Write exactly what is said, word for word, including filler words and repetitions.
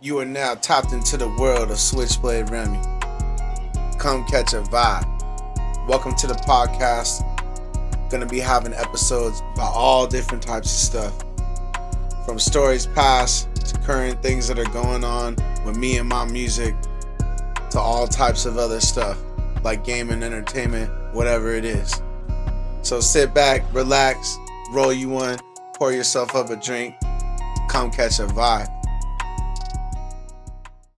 You are now tapped into the world of Switchblade Remy. Come catch a vibe. Welcome to the podcast. Gonna be having episodes about all different types of stuff, from stories past to current things that are going on with me and my music, to all types of other stuff like gaming, entertainment, whatever it is. So sit back, relax, roll you one, pour yourself up a drink, come catch a vibe.